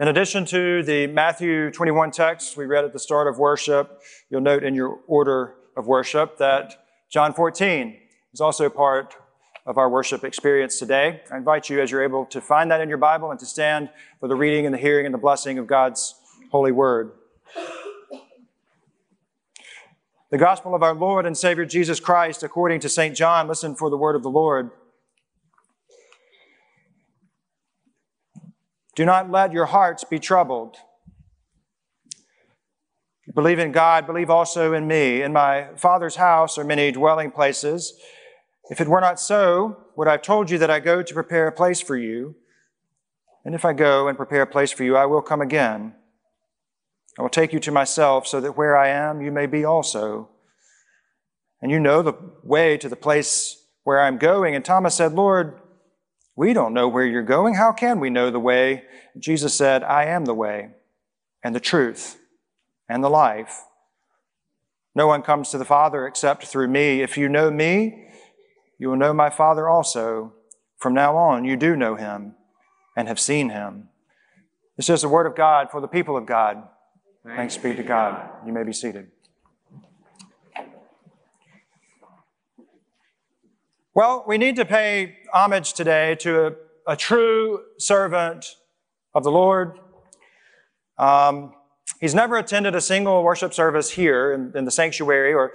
In addition to the Matthew 21 text we read at the start of worship, you'll note in your order of worship that John 14 is also part of our worship experience today. I invite you, as you're able, to find that in your Bible and to stand for the reading and the hearing and the blessing of God's holy word. The gospel of our Lord and Savior Jesus Christ, according to St. John. Listen for the word of the Lord. Do not let your hearts be troubled. Believe in God, believe also in me. In my Father's house are many dwelling places. If it were not so, would I have told you that I go to prepare a place for you? And if I go and prepare a place for you, I will come again. I will take you to myself, so that where I am, you may be also. And you know the way to the place where I am going. And Thomas said, Lord, we don't know where you're going. How can we know the way? Jesus said, I am the way and the truth and the life. No one comes to the Father except through me. If you know me, you will know my Father also. From now on, you do know him and have seen him. This is the word of God for the people of God. Thanks be to God. You may be seated. Well, we need to pay homage today to a true servant of the Lord. He's never attended a single worship service here in the sanctuary, or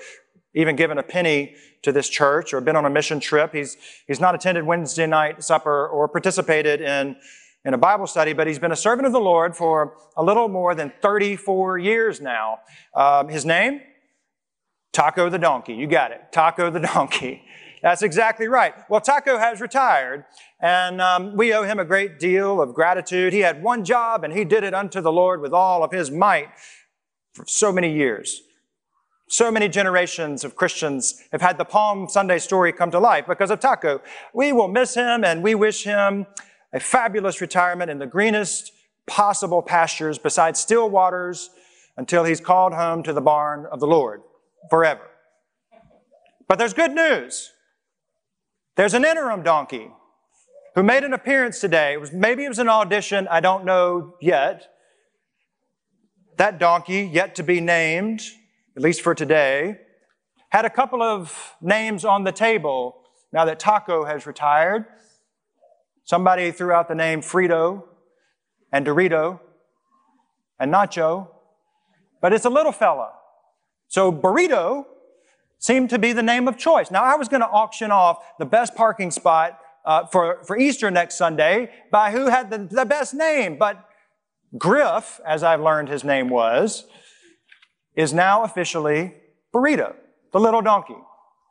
even given a penny to this church, or been on a mission trip. He's not attended Wednesday night supper or participated in a Bible study, but he's been a servant of the Lord for a little more than 34 years now. His name? Taco the Donkey. You got it. Taco the Donkey. That's exactly right. Well, Taco has retired, and we owe him a great deal of gratitude. He had one job, and he did it unto the Lord with all of his might for so many years. So many generations of Christians have had the Palm Sunday story come to life because of Taco. We will miss him, and we wish him a fabulous retirement in the greenest possible pastures beside still waters until he's called home to the barn of the Lord forever. But there's good news. There's an interim donkey who made an appearance today. Maybe it was an audition. I don't know yet. That donkey, yet to be named, at least for today, had a couple of names on the table now that Taco has retired. Somebody threw out the name Frito and Dorito and Nacho, but it's a little fella. So Burrito seemed to be the name of choice. Now, I was going to auction off the best parking spot for Easter next Sunday by who had the best name, but Griff, as I've learned his name was, is now officially Burrito, the little donkey,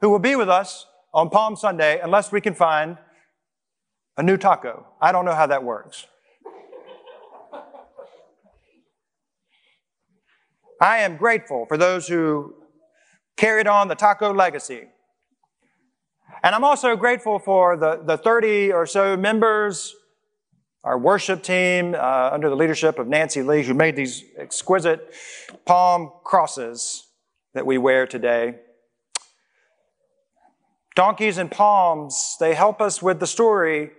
who will be with us on Palm Sunday unless we can find a new taco. I don't know how that works. I am grateful for those who carried on the taco legacy. And I'm also grateful for the 30 or so members, our worship team, under the leadership of Nancy Lee, who made these exquisite palm crosses that we wear today. Donkeys and palms, they help us with the story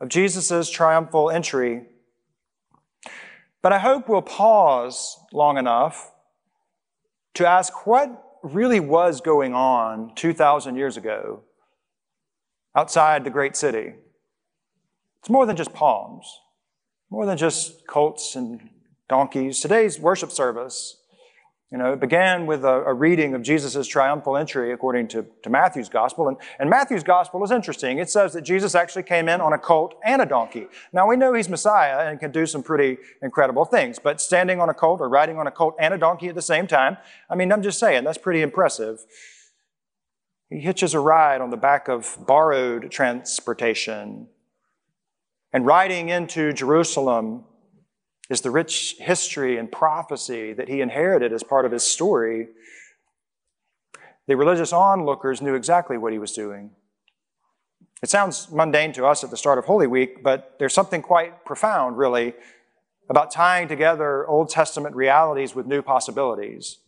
of Jesus' triumphal entry. But I hope we'll pause long enough to ask what really was going on 2,000 years ago outside the great city. It's more than just palms, more than just colts and donkeys. Today's worship service, it began with a reading of Jesus' triumphal entry according to Matthew's gospel. And Matthew's gospel is interesting. It says that Jesus actually came in on a colt and a donkey. Now, we know he's Messiah and can do some pretty incredible things, but standing on a colt or riding on a colt and a donkey at the same time, I'm just saying, that's pretty impressive. He hitches a ride on the back of borrowed transportation. And riding into Jerusalem is the rich history and prophecy that he inherited as part of his story. The religious onlookers knew exactly what he was doing. It sounds mundane to us at the start of Holy Week, but there's something quite profound, really, about tying together Old Testament realities with new possibilities.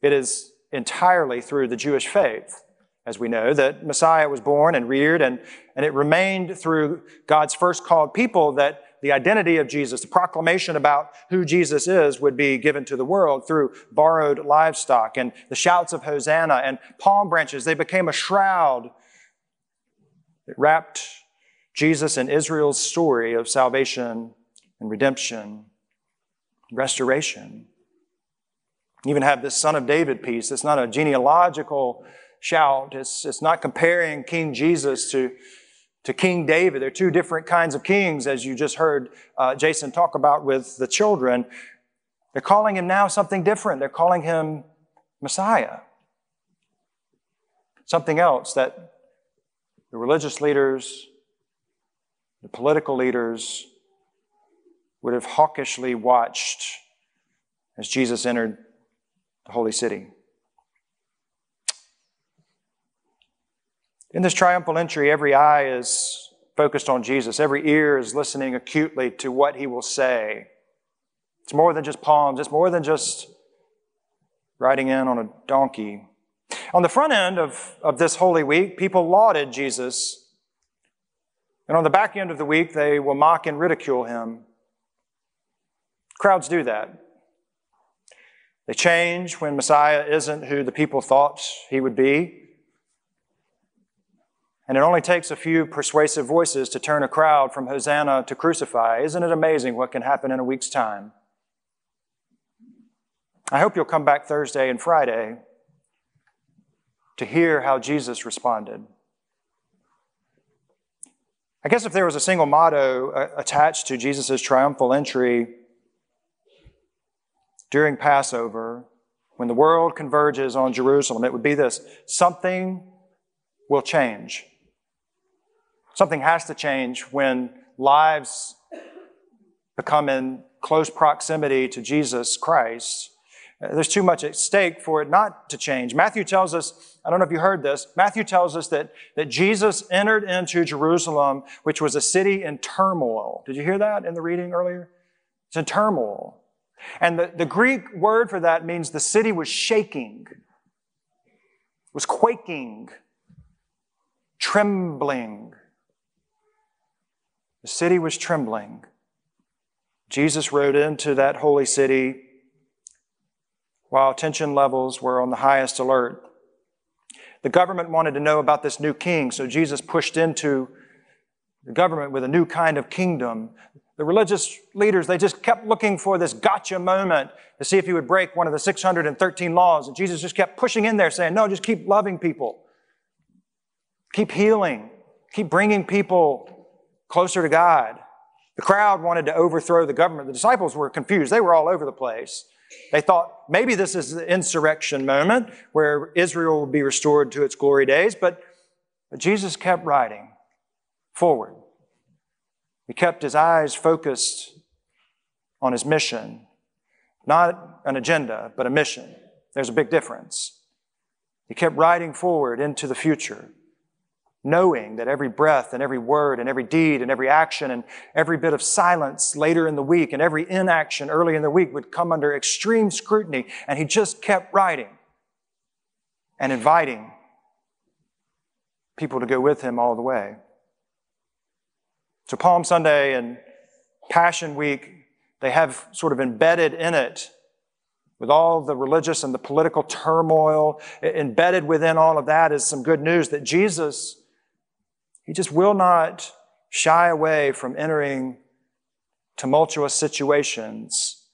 It is entirely through the Jewish faith, as we know, that Messiah was born and reared, and it remained through God's first called people that the identity of Jesus, the proclamation about who Jesus is, would be given to the world through borrowed livestock and the shouts of Hosanna and palm branches. They became a shroud that wrapped Jesus and Israel's story of salvation and redemption, restoration. You even have this Son of David piece. It's not a genealogical shout. It's not comparing King Jesus to King David. They're two different kinds of kings, as you just heard Jason talk about with the children. They're calling him now something different. They're calling him Messiah. Something else that the religious leaders, the political leaders would have hawkishly watched as Jesus entered the holy city. In this triumphal entry, every eye is focused on Jesus. Every ear is listening acutely to what he will say. It's more than just palms. It's more than just riding in on a donkey. On the front end of this Holy Week, people lauded Jesus. And on the back end of the week, they will mock and ridicule him. Crowds do that. They change when Messiah isn't who the people thought he would be. And it only takes a few persuasive voices to turn a crowd from Hosanna to crucify. Isn't it amazing what can happen in a week's time? I hope you'll come back Thursday and Friday to hear how Jesus responded. I guess if there was a single motto attached to Jesus' triumphal entry during Passover, when the world converges on Jerusalem, it would be this: something will change. Something has to change when lives become in close proximity to Jesus Christ. There's too much at stake for it not to change. Matthew tells us, I don't know if you heard this, Matthew tells us that Jesus entered into Jerusalem, which was a city in turmoil. Did you hear that in the reading earlier? It's in turmoil. And the Greek word for that means the city was shaking, was quaking, trembling. The city was trembling. Jesus rode into that holy city while tension levels were on the highest alert. The government wanted to know about this new king, so Jesus pushed into the government with a new kind of kingdom. The religious leaders, they just kept looking for this gotcha moment to see if he would break one of the 613 laws. And Jesus just kept pushing in there saying, no, just keep loving people. Keep healing. Keep bringing people closer to God. The crowd wanted to overthrow the government. The disciples were confused. They were all over the place. They thought maybe this is the insurrection moment where Israel will be restored to its glory days. But Jesus kept riding forward. He kept his eyes focused on his mission. Not an agenda, but a mission. There's a big difference. He kept riding forward into the future, knowing that every breath and every word and every deed and every action and every bit of silence later in the week and every inaction early in the week would come under extreme scrutiny. And he just kept riding and inviting people to go with him all the way. So Palm Sunday and Passion Week, they have sort of embedded in it, with all the religious and the political turmoil, embedded within all of that is some good news that Jesus, he just will not shy away from entering tumultuous situations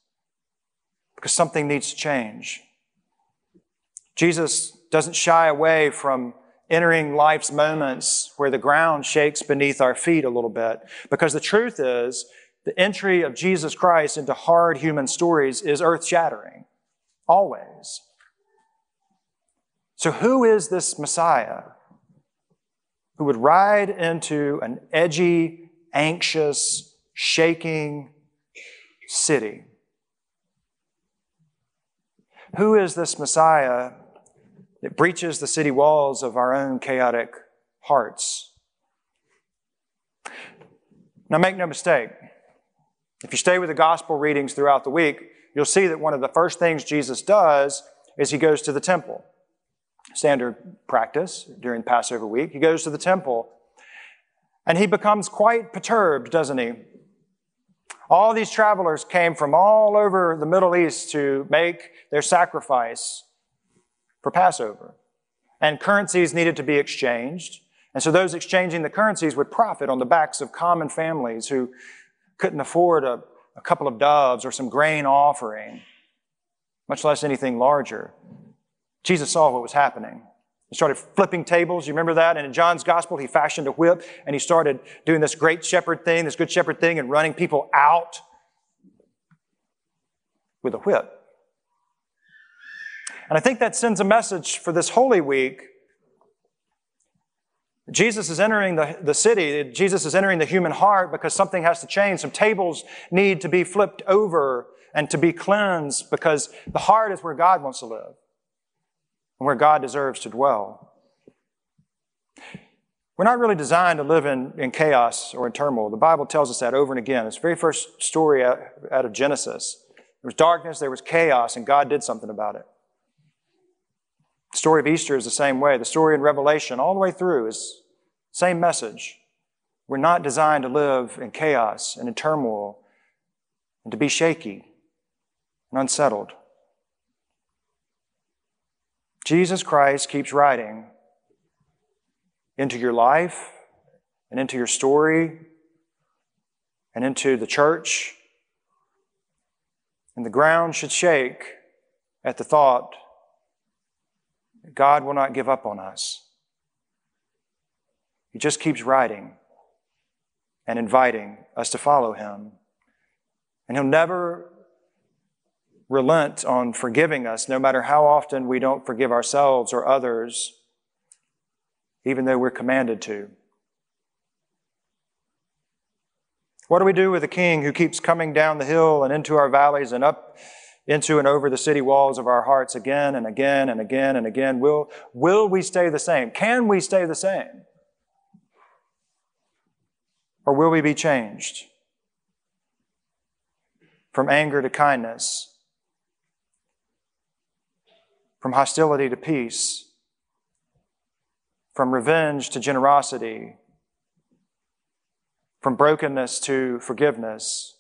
because something needs to change. Jesus doesn't shy away from entering life's moments where the ground shakes beneath our feet a little bit, because the truth is the entry of Jesus Christ into hard human stories is earth-shattering. Always. So who is this Messiah who would ride into an edgy, anxious, shaking city? Who is this Messiah that breaches the city walls of our own chaotic hearts? Now, make no mistake, if you stay with the gospel readings throughout the week, you'll see that one of the first things Jesus does is he goes to the temple. Standard practice during Passover week. He goes to the temple and he becomes quite perturbed, doesn't he? All these travelers came from all over the Middle East to make their sacrifice for Passover. And currencies needed to be exchanged. And so those exchanging the currencies would profit on the backs of common families who couldn't afford a couple of doves or some grain offering, much less anything larger. Jesus saw what was happening. He started flipping tables. You remember that? And in John's gospel, he fashioned a whip and he started doing this great shepherd thing, this good shepherd thing, and running people out with a whip. And I think that sends a message for this Holy Week. Jesus is entering the city. Jesus is entering the human heart because something has to change. Some tables need to be flipped over and to be cleansed because the heart is where God wants to live and where God deserves to dwell. We're not really designed to live in chaos or in turmoil. The Bible tells us that over and again. It's the very first story out of Genesis. There was darkness, there was chaos, and God did something about it. The story of Easter is the same way. The story in Revelation, all the way through, is the same message. We're not designed to live in chaos and in turmoil and to be shaky and unsettled. Jesus Christ keeps riding into your life and into your story and into the church. And the ground should shake at the thought that God will not give up on us. He just keeps riding and inviting us to follow Him. And He'll never relent on forgiving us, no matter how often we don't forgive ourselves or others, even though we're commanded to. What do we do with a king who keeps coming down the hill and into our valleys and up into and over the city walls of our hearts again and again and again and again? Will we stay the same? Can we stay the same? Or will we be changed from anger to kindness? From hostility to peace, from revenge to generosity, from brokenness to forgiveness.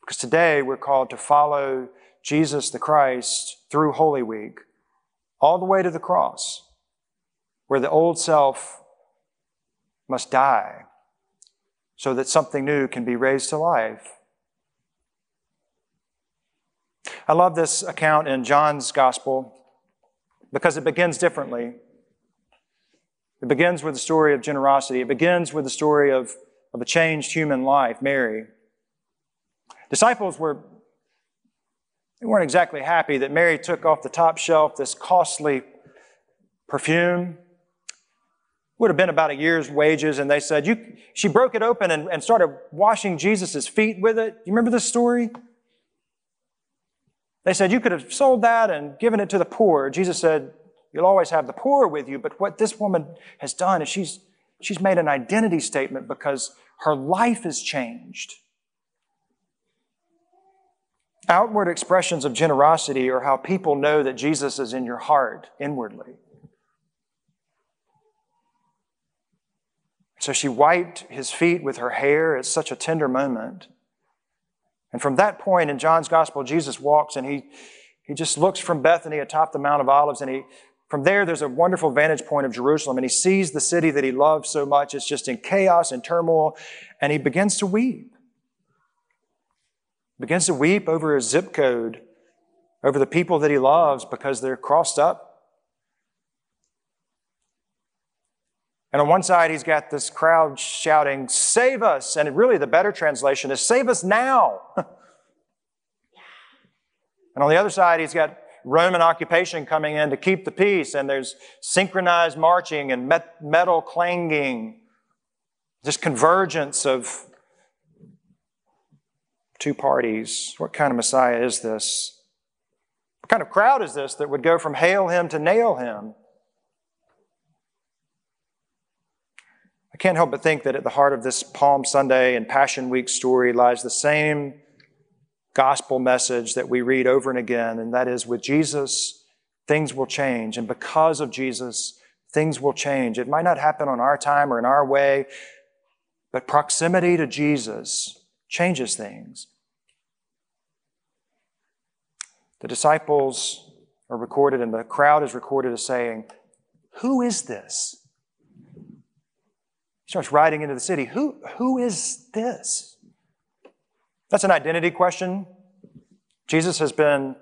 Because today we're called to follow Jesus the Christ through Holy Week, all the way to the cross, where the old self must die so that something new can be raised to life. I love this account in John's Gospel because it begins differently. It begins with the story of generosity. It begins with the story of a changed human life, Mary. Disciples weren't exactly happy that Mary took off the top shelf this costly perfume. Would have been about a year's wages, and they said, she broke it open and started washing Jesus' feet with it. You remember this story? They said, you could have sold that and given it to the poor. Jesus said, you'll always have the poor with you, but what this woman has done is she's made an identity statement because her life has changed. Outward expressions of generosity are how people know that Jesus is in your heart inwardly. So she wiped his feet with her hair. It's such a tender moment. And from that point in John's Gospel, Jesus walks and he just looks from Bethany atop the Mount of Olives. And from there, there's a wonderful vantage point of Jerusalem. And he sees the city that he loves so much. It's just in chaos and turmoil. And he begins to weep. He begins to weep over his zip code, over the people that he loves because they're crossed up. And on one side, he's got this crowd shouting, save us. And really, the better translation is, save us now. And on the other side, he's got Roman occupation coming in to keep the peace. And there's synchronized marching and metal clanging. This convergence of two parties. What kind of Messiah is this? What kind of crowd is this that would go from hail him to nail him? I can't help but think that at the heart of this Palm Sunday and Passion Week story lies the same gospel message that we read over and again, and that is with Jesus, things will change. And because of Jesus, things will change. It might not happen on our time or in our way, but proximity to Jesus changes things. The disciples are recorded and the crowd is recorded as saying, "Who is this?" He starts riding into the city. Who is this? That's an identity question. Jesus has been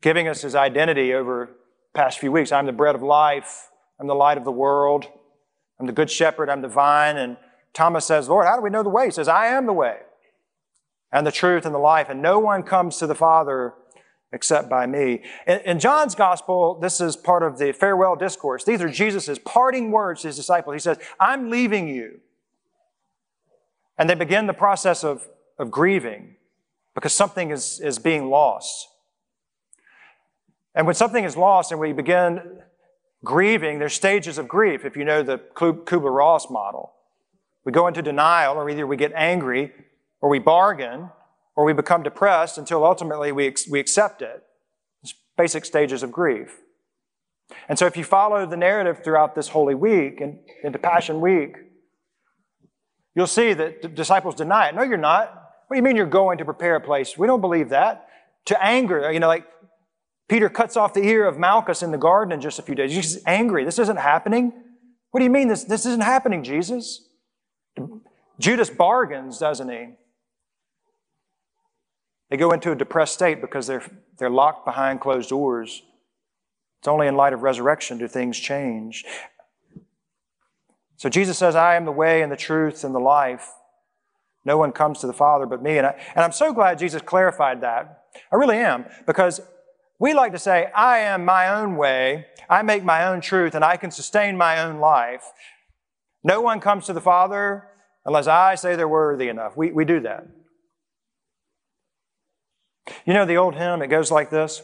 giving us his identity over the past few weeks. I'm the bread of life. I'm the light of the world. I'm the good shepherd. I'm the vine. And Thomas says, "Lord, how do we know the way?" He says, "I am the way and the truth and the life. And no one comes to the Father except by me." In John's gospel, this is part of the farewell discourse. These are Jesus' parting words to his disciples. He says, "I'm leaving you." And they begin the process of grieving because something is being lost. And when something is lost and we begin grieving, there's stages of grief. If you know the Kubler-Ross model, we go into denial, or either we get angry or we bargain or we become depressed until ultimately we accept it. It's basic stages of grief. And so if you follow the narrative throughout this Holy Week and into Passion Week, you'll see that the disciples deny it. "No, you're not. What do you mean you're going to prepare a place? We don't believe that." To anger, like Peter cuts off the ear of Malchus in the garden in just a few days. He's angry. "This isn't happening. What do you mean this isn't happening, Jesus?" Judas bargains, doesn't he? They go into a depressed state because they're locked behind closed doors. It's only in light of resurrection do things change. So Jesus says, "I am the way and the truth and the life. No one comes to the Father but me." And I'm so glad Jesus clarified that. I really am, because we like to say, "I am my own way, I make my own truth, and I can sustain my own life. No one comes to the Father unless I say they're worthy enough." We do that. You know the old hymn, it goes like this: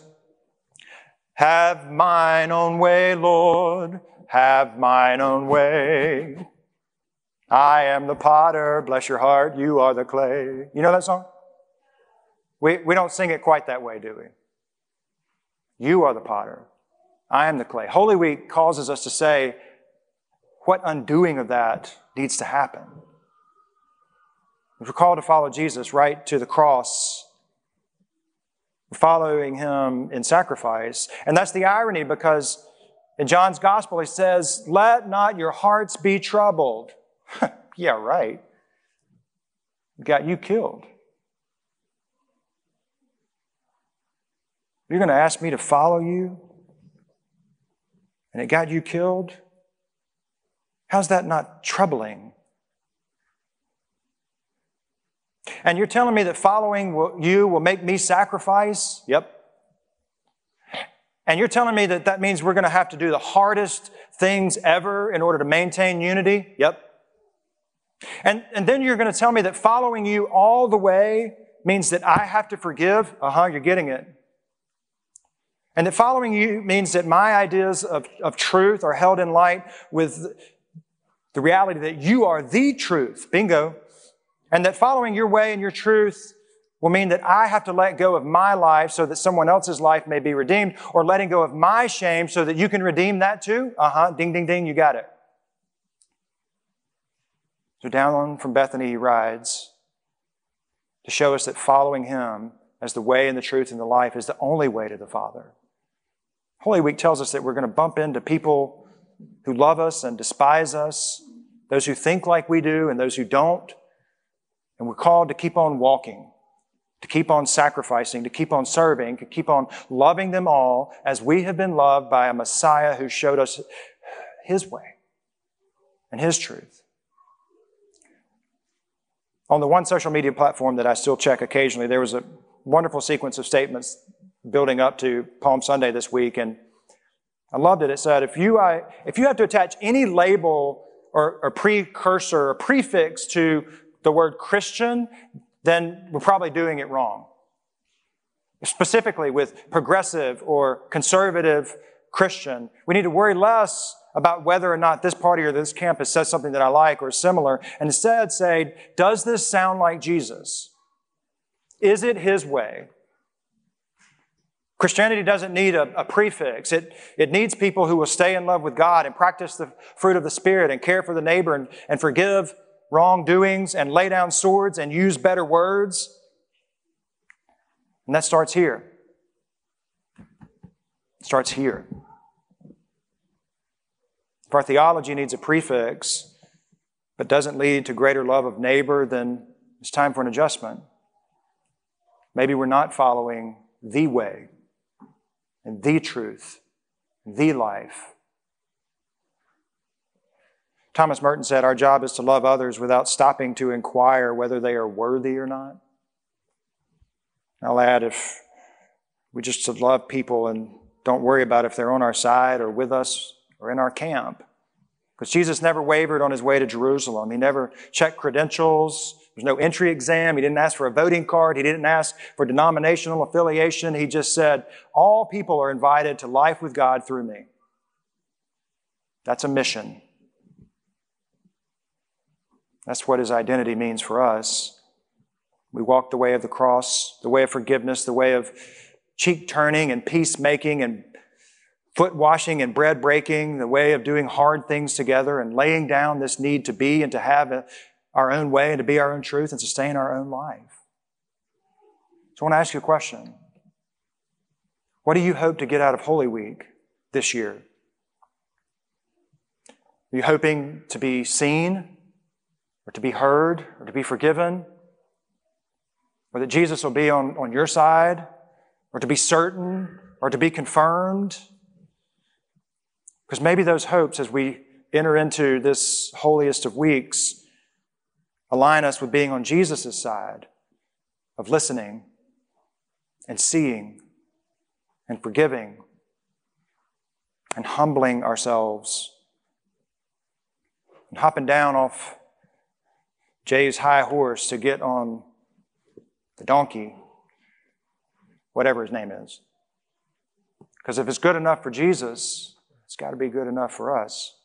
"Have mine own way, Lord, have mine own way. I am the potter, bless your heart, you are the clay." You know that song? We don't sing it quite that way, do we? "You are the potter, I am the clay." Holy Week causes us to say what undoing of that needs to happen. We're called to follow Jesus right to the cross, following him in sacrifice. And that's the irony, because in John's gospel, he says, "Let not your hearts be troubled." Yeah, right. Got you killed. You're going to ask me to follow you? And it got you killed? How's that not troubling? And you're telling me that following you will make me sacrifice? Yep. And you're telling me that means we're going to have to do the hardest things ever in order to maintain unity? Yep. And then you're going to tell me that following you all the way means that I have to forgive? You're getting it. And that following you means that my ideas of truth are held in light with the reality that you are the truth. Bingo. And that following your way and your truth will mean that I have to let go of my life so that someone else's life may be redeemed, or letting go of my shame so that you can redeem that too. Ding, ding, ding, you got it. So down from Bethany he rides to show us that following him as the way and the truth and the life is the only way to the Father. Holy Week tells us that we're going to bump into people who love us and despise us, those who think like we do and those who don't. And we're called to keep on walking, to keep on sacrificing, to keep on serving, to keep on loving them all as we have been loved by a Messiah who showed us his way and his truth. On the one social media platform that I still check occasionally, there was a wonderful sequence of statements building up to Palm Sunday this week, and I loved it. It said, if you have to attach any label or precursor or prefix to the word Christian, then we're probably doing it wrong. Specifically with progressive or conservative Christian, we need to worry less about whether or not this party or this campus says something that I like or similar, and instead say, does this sound like Jesus? Is it his way? Christianity doesn't need a prefix. It needs people who will stay in love with God and practice the fruit of the Spirit and care for the neighbor and forgive wrongdoings and lay down swords and use better words. And that starts here. It starts here. If our theology needs a prefix but doesn't lead to greater love of neighbor, then it's time for an adjustment. Maybe we're not following the way and the truth, the life. Thomas Merton said, our job is to love others without stopping to inquire whether they are worthy or not. I'll add, if we just love people and don't worry about if they're on our side or with us or in our camp. Because Jesus never wavered on his way to Jerusalem. He never checked credentials. There's no entry exam. He didn't ask for a voting card. He didn't ask for denominational affiliation. He just said, all people are invited to life with God through me. That's a mission. That's what his identity means for us. We walk the way of the cross, the way of forgiveness, the way of cheek turning and peacemaking and foot washing and bread breaking, the way of doing hard things together and laying down this need to be and to have our own way and to be our own truth and sustain our own life. So I want to ask you a question. What do you hope to get out of Holy Week this year? Are you hoping to be seen? Or to be heard, or to be forgiven, or that Jesus will be on your side, or to be certain, or to be confirmed? Because maybe those hopes, as we enter into this holiest of weeks, align us with being on Jesus' side of listening and seeing and forgiving and humbling ourselves and hopping down off Jay's high horse to get on the donkey, whatever his name is. Because if it's good enough for Jesus, it's got to be good enough for us.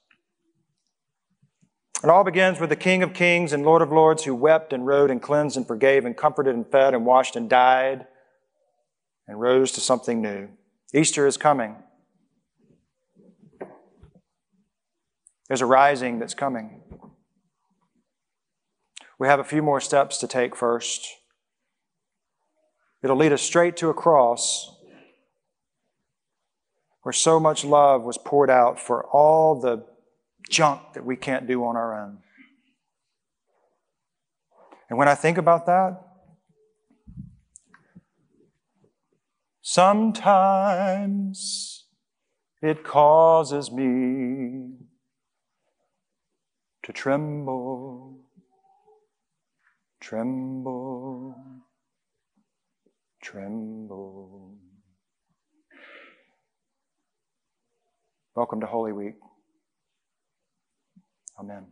It all begins with the King of Kings and Lord of Lords who wept and rode and cleansed and forgave and comforted and fed and washed and died and rose to something new. Easter is coming. There's a rising that's coming. We have a few more steps to take first. It'll lead us straight to a cross where so much love was poured out for all the junk that we can't do on our own. And when I think about that, sometimes it causes me to tremble. Tremble, tremble. Welcome to Holy Week. Amen.